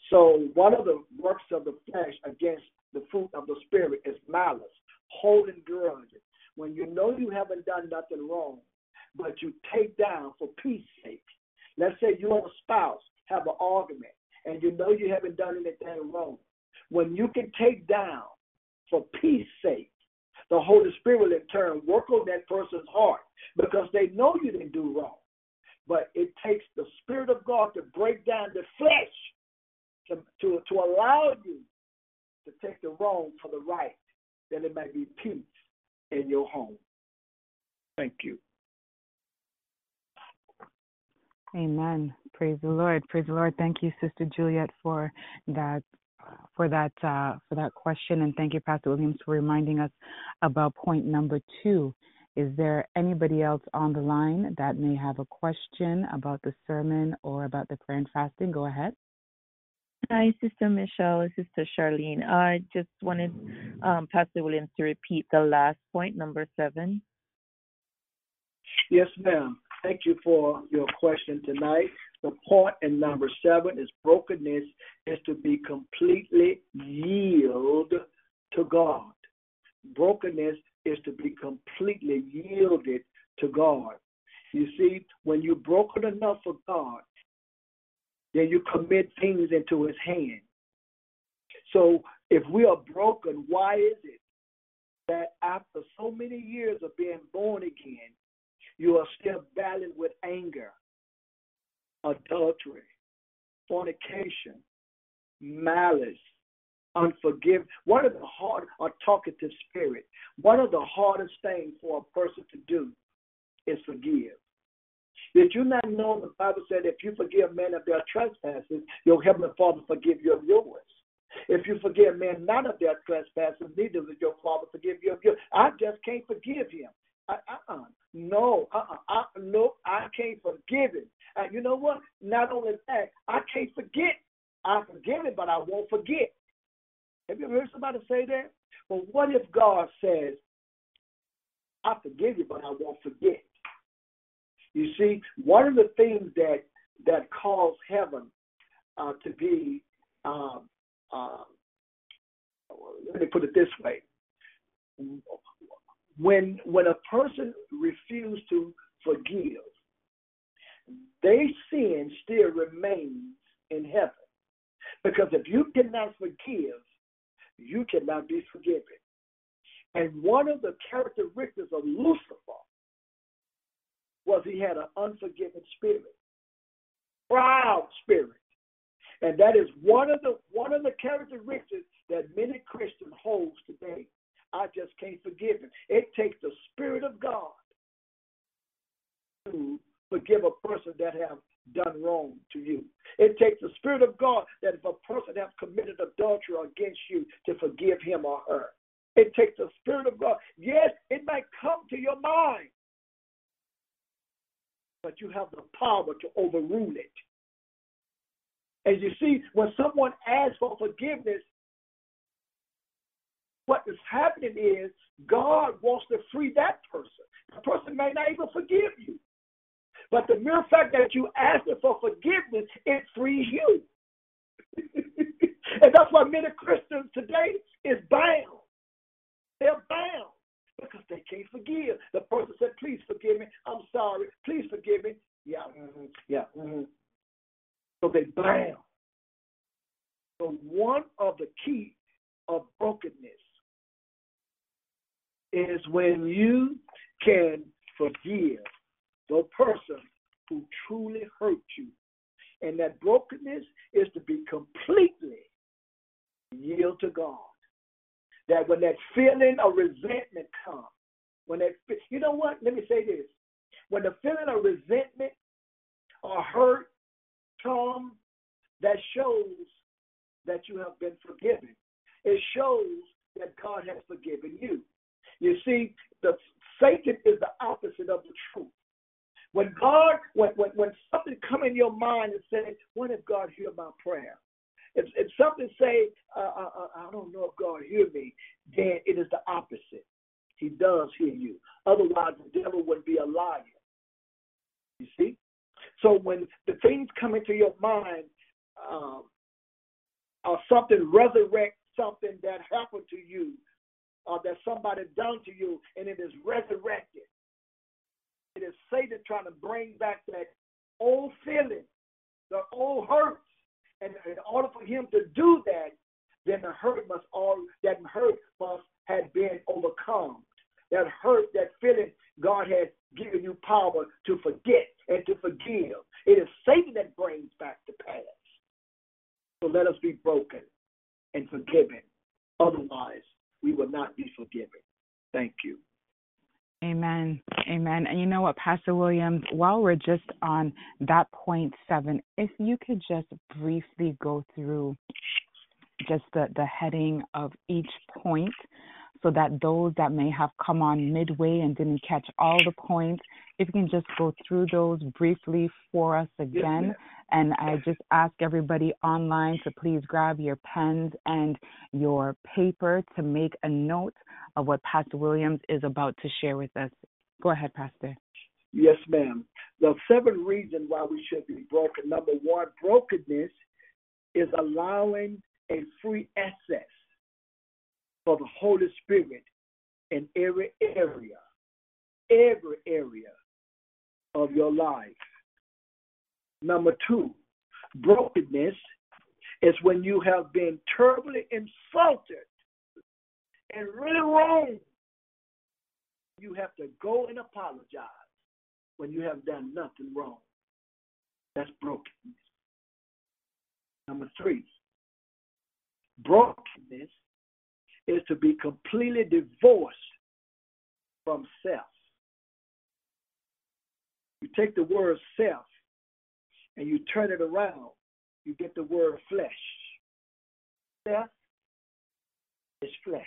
So one of the works of the flesh against the fruit of the spirit is malice, holding grudges. When you know you haven't done nothing wrong, but you take down for peace sake. Let's say you and a spouse have an argument and you know you haven't done anything wrong. When you can take down for peace sake, the Holy Spirit in turn work on that person's heart because they know you didn't do wrong. But it takes the Spirit of God to break down the flesh. To, to, to allow you to take the wrong for the right, then it might be peace in your home. Thank you. Amen. Praise the Lord. Praise the Lord. Thank you, Sister Juliet, for that for that uh, for that question, and thank you, Pastor Williams, for reminding us about point number two. Is there anybody else on the line that may have a question about the sermon or about the prayer and fasting? Go ahead. Hi, Sister Michelle, Sister Charlene. I just wanted um, Pastor Williams to repeat the last point, number seven. Yes, ma'am. Thank you for your question tonight. The point in number seven is brokenness is to be completely yield to God. Brokenness is to be completely yielded to God. You see, when you're broken enough for God, then you commit things into his hand. So if we are broken, why is it that after so many years of being born again, you are still battling with anger, adultery, fornication, malice, unforgiveness? One of the hard, or talkative spirit, one of the hardest things for a person to do is forgive. Did you not know the Bible said if you forgive men of their trespasses, your heavenly Father forgive you of yours? If you forgive men not of their trespasses, neither will your Father forgive you of yours. I just can't forgive him. Uh uh-uh. uh. No, uh uh-uh. uh. No, I can't forgive him. And you know what? Not only that, I can't forget. I forgive him, but I won't forget. Have you ever heard somebody say that? Well, what if God says, I forgive you, but I won't forget? You see, one of the things that that calls heaven uh, to be, um, uh, let me put it this way, when when a person refuses to forgive, their sin still remains in heaven. Because if you cannot forgive, you cannot be forgiven. And one of the characteristics of Lucifer was he had an unforgiving spirit, proud spirit. And that is one of the one of the characteristics that many Christians hold today. I just can't forgive him. It takes the Spirit of God to forgive a person that have done wrong to you. It takes the Spirit of God that if a person has committed adultery against you to forgive him or her. It takes the Spirit of God. Yes, it might come to your mind, but you have the power to overrule it. And you see, when someone asks for forgiveness, what is happening is God wants to free that person. The person may not even forgive you. But the mere fact that you asked for forgiveness, it frees you. And that's why many Christians today is bound. They're bound because they can't forgive. The person said, please forgive me. I'm sorry. Please forgive me. Yeah, mm-hmm, yeah. Mm-hmm. So they're bound. So one of the keys of brokenness is when you can forgive the person who truly hurt you. And that brokenness is to be completely yield to God. That when that feeling of resentment comes, when that, you know what? Let me say this. When the feeling of resentment or hurt comes, that shows that you have been forgiven. It shows that God has forgiven you. You see, the Satan is the opposite of the truth. When God, when, when, when something come in your mind and say, what if God hear my prayer? If, if something say, uh, uh, uh, I don't know if God hear me, then it is the opposite. He does hear you. Otherwise, the devil would be a liar. You see? So when the things come into your mind, um, or something resurrects something that happened to you, or that somebody done to you, and it is resurrected, it is Satan trying to bring back that old feeling, the old hurt. And in order for him to do that, then the hurt must all that hurt must have been overcome. That hurt, that feeling, God has given you power to forget and to forgive. It is Satan that brings back the past. So let us be broken and forgiven. Otherwise, we will not be forgiven. Thank you. Amen. Amen. And you know what, Pastor Williams, while we're just on that point seven, if you could just briefly go through just the, the heading of each point so that those that may have come on midway and didn't catch all the points, if you can just go through those briefly for us again. Yes, and I just ask everybody online to please grab your pens and your paper to make a note of what Pastor Williams is about to share with us. Go ahead, Pastor. Yes, ma'am. The seven reasons why we should be broken. Number one, brokenness is allowing a free access for the Holy Spirit in every area, every area of your life. Number two, brokenness is when you have been terribly insulted and really wrong. You have to go and apologize when you have done nothing wrong. That's brokenness. Number three, brokenness is to be completely divorced from self. You take the word self and you turn it around, you get the word flesh. Self is flesh.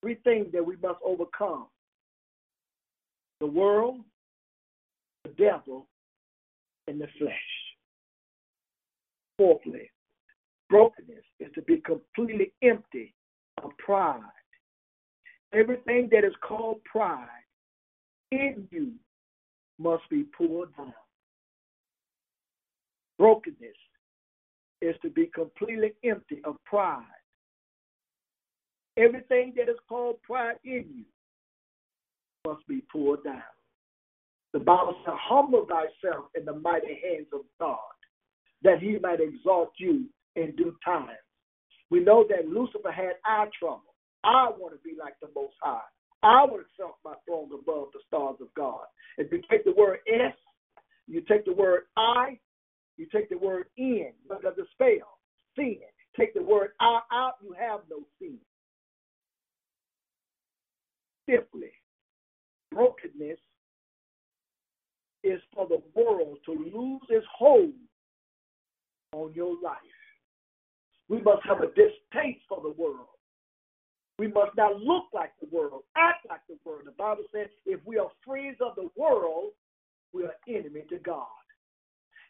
Three things that we must overcome: the world, the devil, and the flesh. Fourthly, brokenness is to be completely empty of pride. Everything that is called pride in you must be pulled down. Brokenness is to be completely empty of pride. Everything that is called pride in you must be pulled down. The Bible says, humble thyself in the mighty hands of God, that he might exalt you in due time. We know that Lucifer had eye trouble. I want to be like the Most High. I want to exalt my throne above the stars of God. If you take the word S, you take the word I, you take the word N, look at the spell, sin. Take the word I out, you have no sin. Simply, brokenness is for the world to lose its hold on your life. We must have a distaste for the world. We must not look like the world, act like the world. The Bible says if we are friends of the world, we are enemy to God.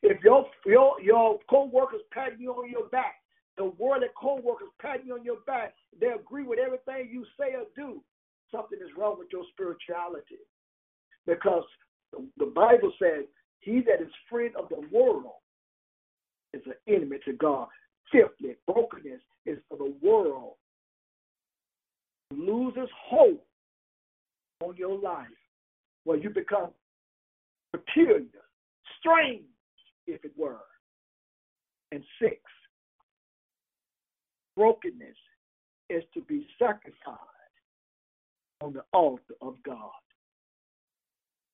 If your, your, your co-workers patting you on your back, the worldly co-workers patting you on your back, they agree with everything you say or do, something is wrong with your spirituality. Because the, the Bible says he that is friend of the world is an enemy to God. Fifthly, brokenness is for the world to lose its hope on your life, where you become peculiar, strange, if it were. And six, brokenness is to be sacrificed on the altar of God.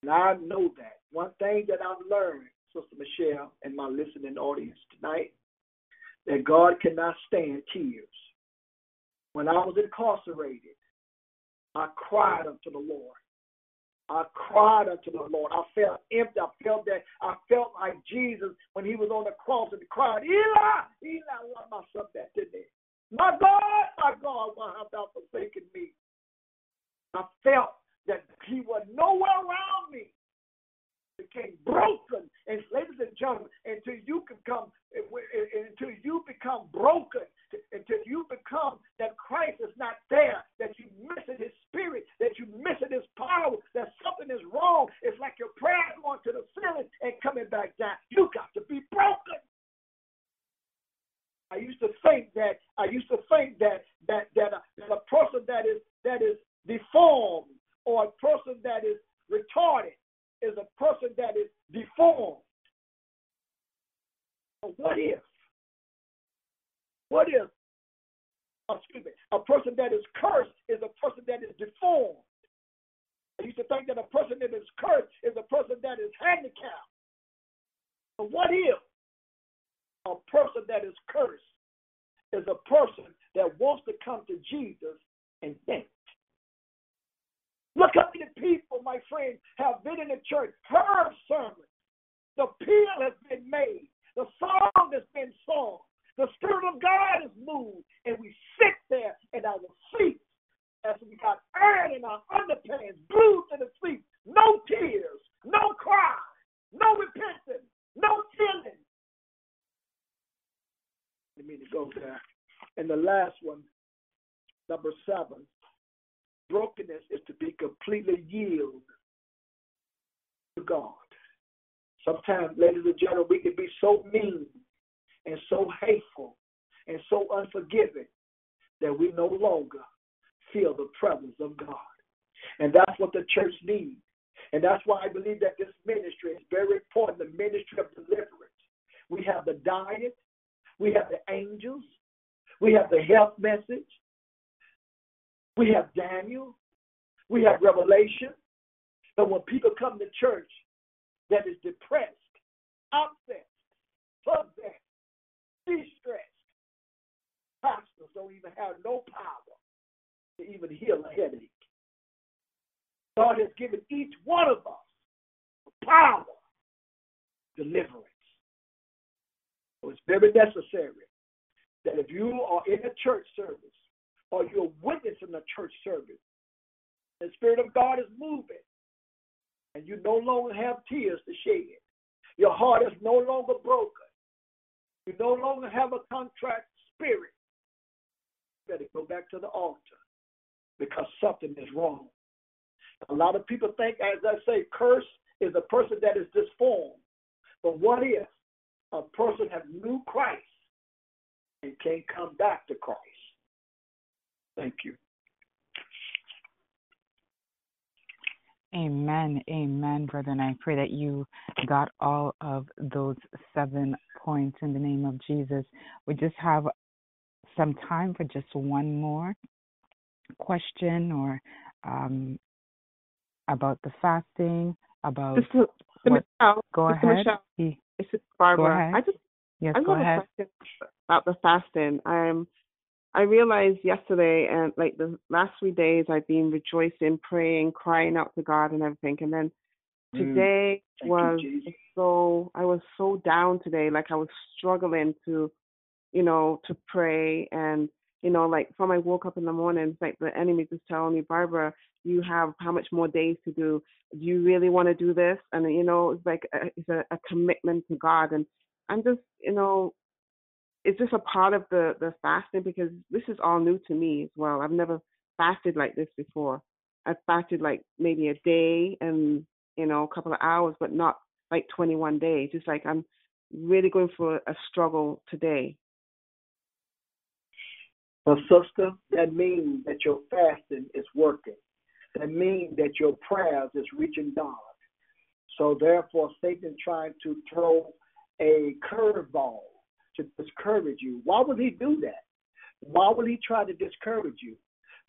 And I know that. One thing that I've learned, Sister Michelle and my listening audience tonight, that God cannot stand tears. When I was incarcerated, I cried unto the Lord. I cried unto the Lord. I felt empty. I felt that I felt like Jesus when he was on the cross and cried, Eli, Eli, why myself that today? My God, my God, why have thou forsaken me? I felt that he was nowhere around me. Became broken, and ladies and gentlemen, until you can come, until you become broken, until you become that Christ is not there, that you missing his spirit, that you missing his power, that something is wrong. It's like your prayer going to the ceiling and coming back down. You got to be broken. I used to think that I used to think that that that a, that a person that is that is deformed or a person that is retarded is a person that is deformed. So what if? What if? Oh, excuse me. A person that is cursed is a person that is deformed. I used to think that a person that is cursed is a person that is handicapped. So what if a person that is cursed is a person that wants to come to Jesus and think? Look how many people, my friends, have been in the church, heard sermons. The appeal has been made. The song has been sung. The Spirit of God is moved, and we sit there in our seats as we got iron in our underpants, glued to the seat. No tears, no cry, no repentance, no feeling. Let me go there. And the last one, number seven, brokenness is to be completely yielded to God. Sometimes, ladies and gentlemen, we can be so mean and so hateful and so unforgiving that we no longer feel the presence of God. And that's what the church needs. And that's why I believe that this ministry is very important, the ministry of deliverance. We have the diet. We have the angels. We have the health message. We have Daniel. We have Revelation. But when people come to church that is depressed, upset, possessed, distressed, pastors don't even have no power to even heal a headache. God has given each one of us the power, deliverance. So it's very necessary that if you are in a church service or you're witnessing a church service, the Spirit of God is moving and you no longer have tears to shed. Your heart is no longer broken. You no longer have a contrite spirit. You better go back to the altar because something is wrong. A lot of people think, as I say, curse is a person that is disformed. But what if a person has knew Christ and can't come back to Christ? Thank you. Amen. Amen, brother. And I pray that you got all of those seven points in the name of Jesus. We just have some time for just one more question or um, about the fasting, about Sister, what, Michelle, go Sister ahead. Michelle, this is Barbara. Go ahead. I just yes, I go ahead. A question about the fasting. Um, I realized yesterday and like the last three days I've been rejoicing, praying, crying out to God and everything. And then today mm. was you, so I was so down today, like I was struggling to, you know, to pray and you know, like from I woke up in the morning, it's like the enemy just telling me, Barbara, you have how much more days to do? Do you really want to do this? And, you know, it's like a, it's a, a commitment to God. And I'm just, you know, it's just a part of the, the fasting because this is all new to me as well. I've never fasted like this before. I've fasted like maybe a day and, you know, a couple of hours, but not like twenty-one days. It's like I'm really going for a struggle today. Well, sister, that means that your fasting is working. That means that your prayers is reaching God. So therefore, Satan trying to throw a curveball to discourage you. Why would he do that? Why would he try to discourage you?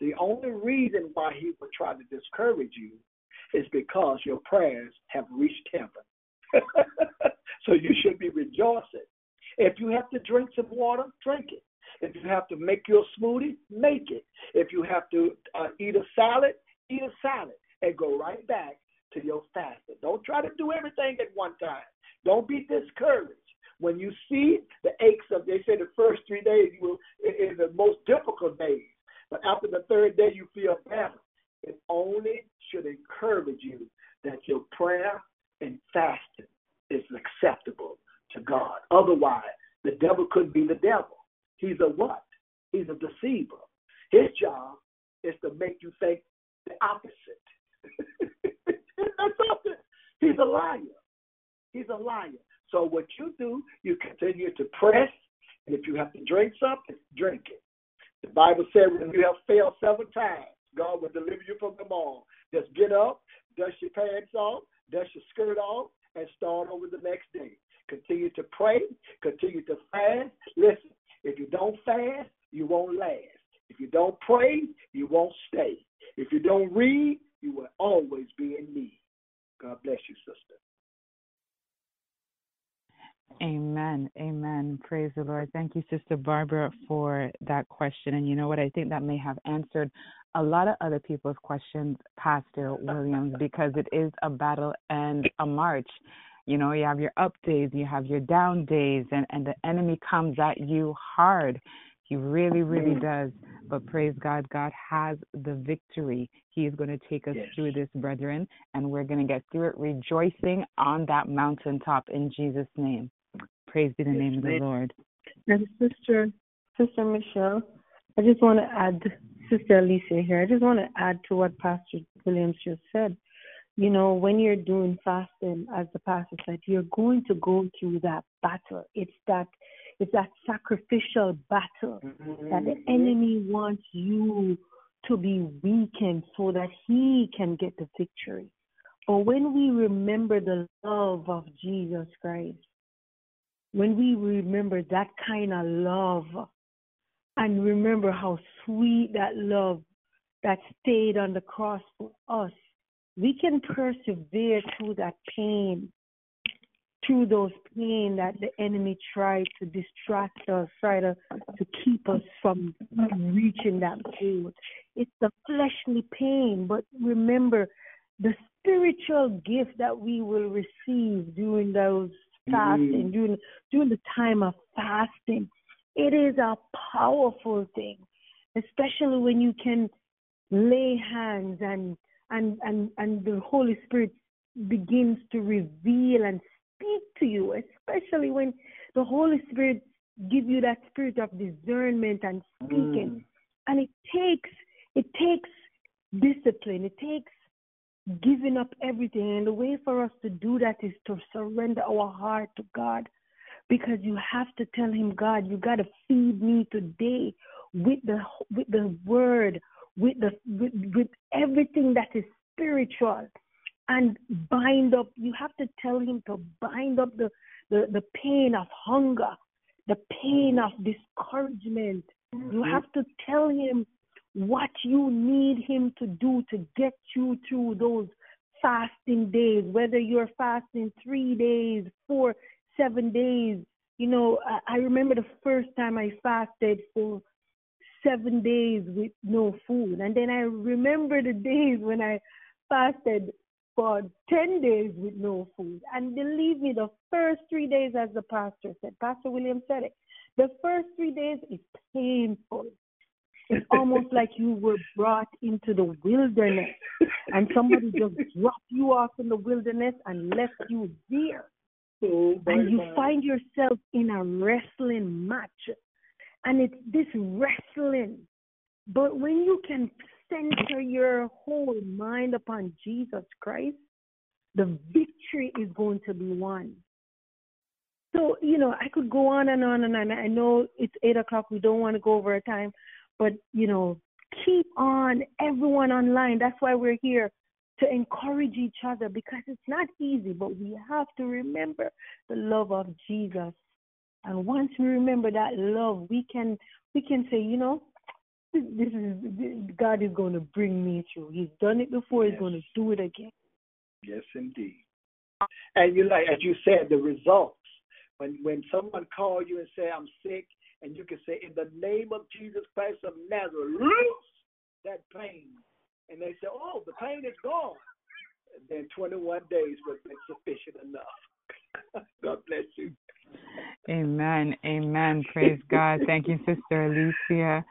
The only reason why he would try to discourage you is because your prayers have reached heaven. So you should be rejoicing. If you have to drink some water, drink it. If you have to make your smoothie, make it. If you have to uh, eat a salad, eat a salad and go right back to your fasting. Don't try to do everything at one time. Don't be discouraged. When you see the aches of, they say the first three days you will, is the most difficult days. But after the third day, you feel better. It only should encourage you that your prayer and fasting is acceptable to God. Otherwise, the devil could be the devil. He's a what? He's a deceiver. His job is to make you think the opposite. That's something. He's a liar. He's a liar. So what you do, you continue to press, and if you have to drink something, drink it. The Bible said when you have failed seven times, God will deliver you from them all. Just get up, dust your pants off, dust your skirt off, and start over the next day. Continue to pray. Continue to fast. Listen. If you don't fast, you won't last. If you don't pray, you won't stay. If you don't read, you will always be in need. God bless you, sister. Amen. Amen. Praise the Lord. Thank you, Sister Barbara, for that question. And you know what? I think that may have answered a lot of other people's questions, Pastor Williams, because it is a battle and a march. You know, you have your up days, you have your down days, and, and the enemy comes at you hard. He really, really does. But praise God, God has the victory. He is going to take us yes. through this, brethren, and we're going to get through it rejoicing on that mountaintop in Jesus' name. Praise be the yes, name of the Lord. And Sister, Sister Michelle, I just want to add, Sister Alicia here, I just want to add to what Pastor Williams just said. You know, when you're doing fasting, as the pastor said, you're going to go through that battle. It's that it's that sacrificial battle mm-hmm. that the enemy wants you to be weakened so that he can get the victory. But when we remember the love of Jesus Christ, when we remember that kind of love and remember how sweet that love that stayed on the cross for us, we can persevere through that pain, through those pain that the enemy tried to distract us, try to, to keep us from reaching that goal. It's the fleshly pain, but remember the spiritual gift that we will receive during those fasting, mm. during, during the time of fasting. It is a powerful thing, especially when you can lay hands and And, and and the Holy Spirit begins to reveal and speak to you, especially when the Holy Spirit gives you that spirit of discernment and speaking. Mm. And it takes it takes discipline. It takes giving up everything. And the way for us to do that is to surrender our heart to God, because you have to tell Him, God, you got to feed me today with the with the Word. With the with, with everything that is spiritual, and bind up. You have to tell Him to bind up the, the, the pain of hunger, the pain of discouragement. Mm-hmm. You have to tell Him what you need Him to do to get you through those fasting days, whether you're fasting three days, four, seven days. You know, I, I remember the first time I fasted for seven days with no food. And then I remember the days when I fasted for ten days with no food. And believe me, the first three days, as the pastor said, Pastor Williams said it, the first three days is painful. It's almost like you were brought into the wilderness and somebody just dropped you off in the wilderness and left you there. Oh, and you find yourself in a wrestling match. And it's this wrestling. But when you can center your whole mind upon Jesus Christ, the victory is going to be won. So, you know, I could go on and on and on. I know it's eight o'clock. We don't want to go over our time. But, you know, keep on, everyone online. That's why we're here, to encourage each other, because it's not easy. But we have to remember the love of Jesus. And once we remember that love, we can we can say, you know, this, this is this, God is going to bring me through. He's done it before. Yes. He's going to do it again. Yes, indeed. And you like as you said, the results. When when someone calls you and say, "I'm sick," and you can say, "In the name of Jesus Christ of Nazareth, loose that pain," and they say, "Oh, the pain is gone." And then twenty-one days was sufficient enough. God bless you. Amen. Amen. Praise God. Thank you, Sister Alicia,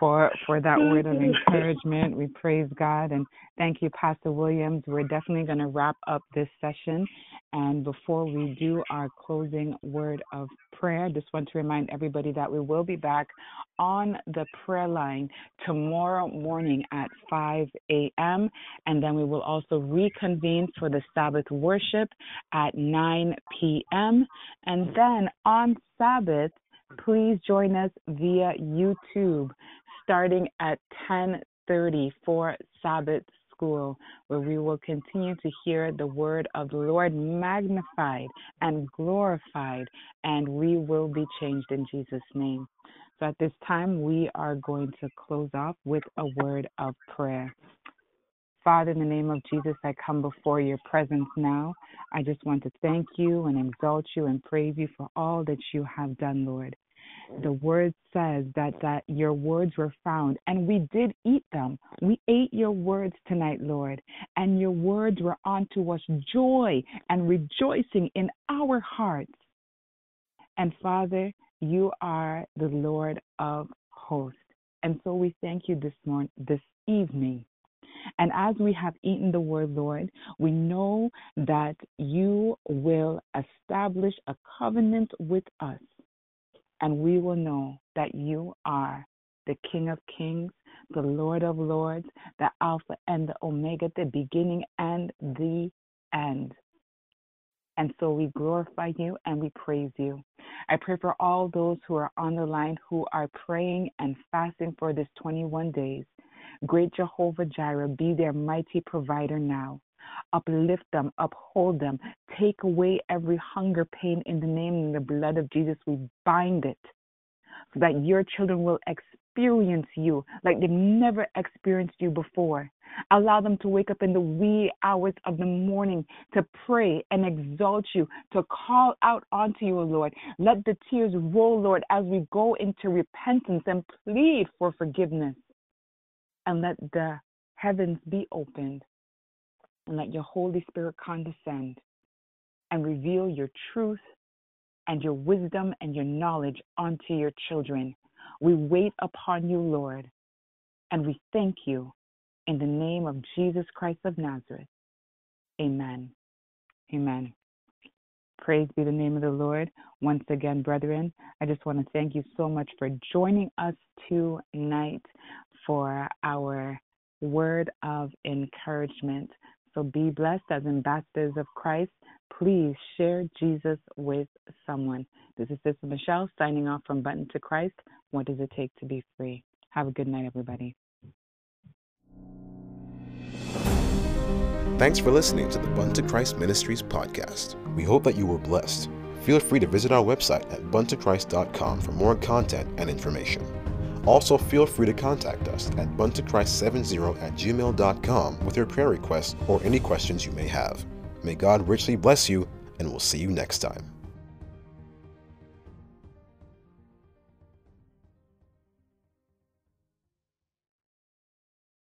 for for that word of encouragement. We praise God. And thank you, Pastor Williams. We're definitely going to wrap up this session. And before we do our closing word of prayer, just want to remind everybody that we will be back on the prayer line tomorrow morning at five a.m. And then we will also reconvene for the Sabbath worship at nine p.m. And then on Sabbath, please join us via YouTube starting at ten thirty for Sabbath School, where we will continue to hear the word of the Lord magnified and glorified, and we will be changed in Jesus' name. So at this time, we are going to close off with a word of prayer. Father, in the name of Jesus, I come before your presence now. I just want to thank you and exalt you and praise you for all that you have done, Lord. the word says that, that your words were found, and we did eat them. We ate your words tonight, Lord, and your words were unto us joy and rejoicing in our hearts. And Father, you are the Lord of hosts. And so we thank you this morning, this evening. And as we have eaten the word, Lord, we know that you will establish a covenant with us. And we will know that you are the King of Kings, the Lord of Lords, the Alpha and the Omega, the beginning and the end. And so we glorify you and we praise you. I pray for all those who are on the line who are praying and fasting for this twenty-one days. Great Jehovah Jireh, be their mighty provider now. Uplift them, uphold them, take away every hunger, pain in the name and the blood of Jesus. We bind it so that your children will experience you like they've never experienced you before. Allow them to wake up in the wee hours of the morning to pray and exalt you, to call out onto you, Lord. Let the tears roll, Lord, as we go into repentance and plead for forgiveness. And let the heavens be opened, and let your Holy Spirit condescend and reveal your truth and your wisdom and your knowledge unto your children. We wait upon you, Lord, and we thank you in the name of Jesus Christ of Nazareth. Amen. Amen. Praise be the name of the Lord. Once again, brethren, I just want to thank you so much for joining us tonight for our word of encouragement. So be blessed as ambassadors of Christ. Please share Jesus with someone. This is Sister Michelle signing off from Button to Christ. What does it take to be free? Have a good night, everybody. Thanks for listening to the Button to Christ Ministries podcast. We hope that you were blessed. Feel free to visit our website at button to christ dot com for more content and information. Also, feel free to contact us at button to christ seven zero at gmail dot com with your prayer requests or any questions you may have. May God richly bless you, and we'll see you next time.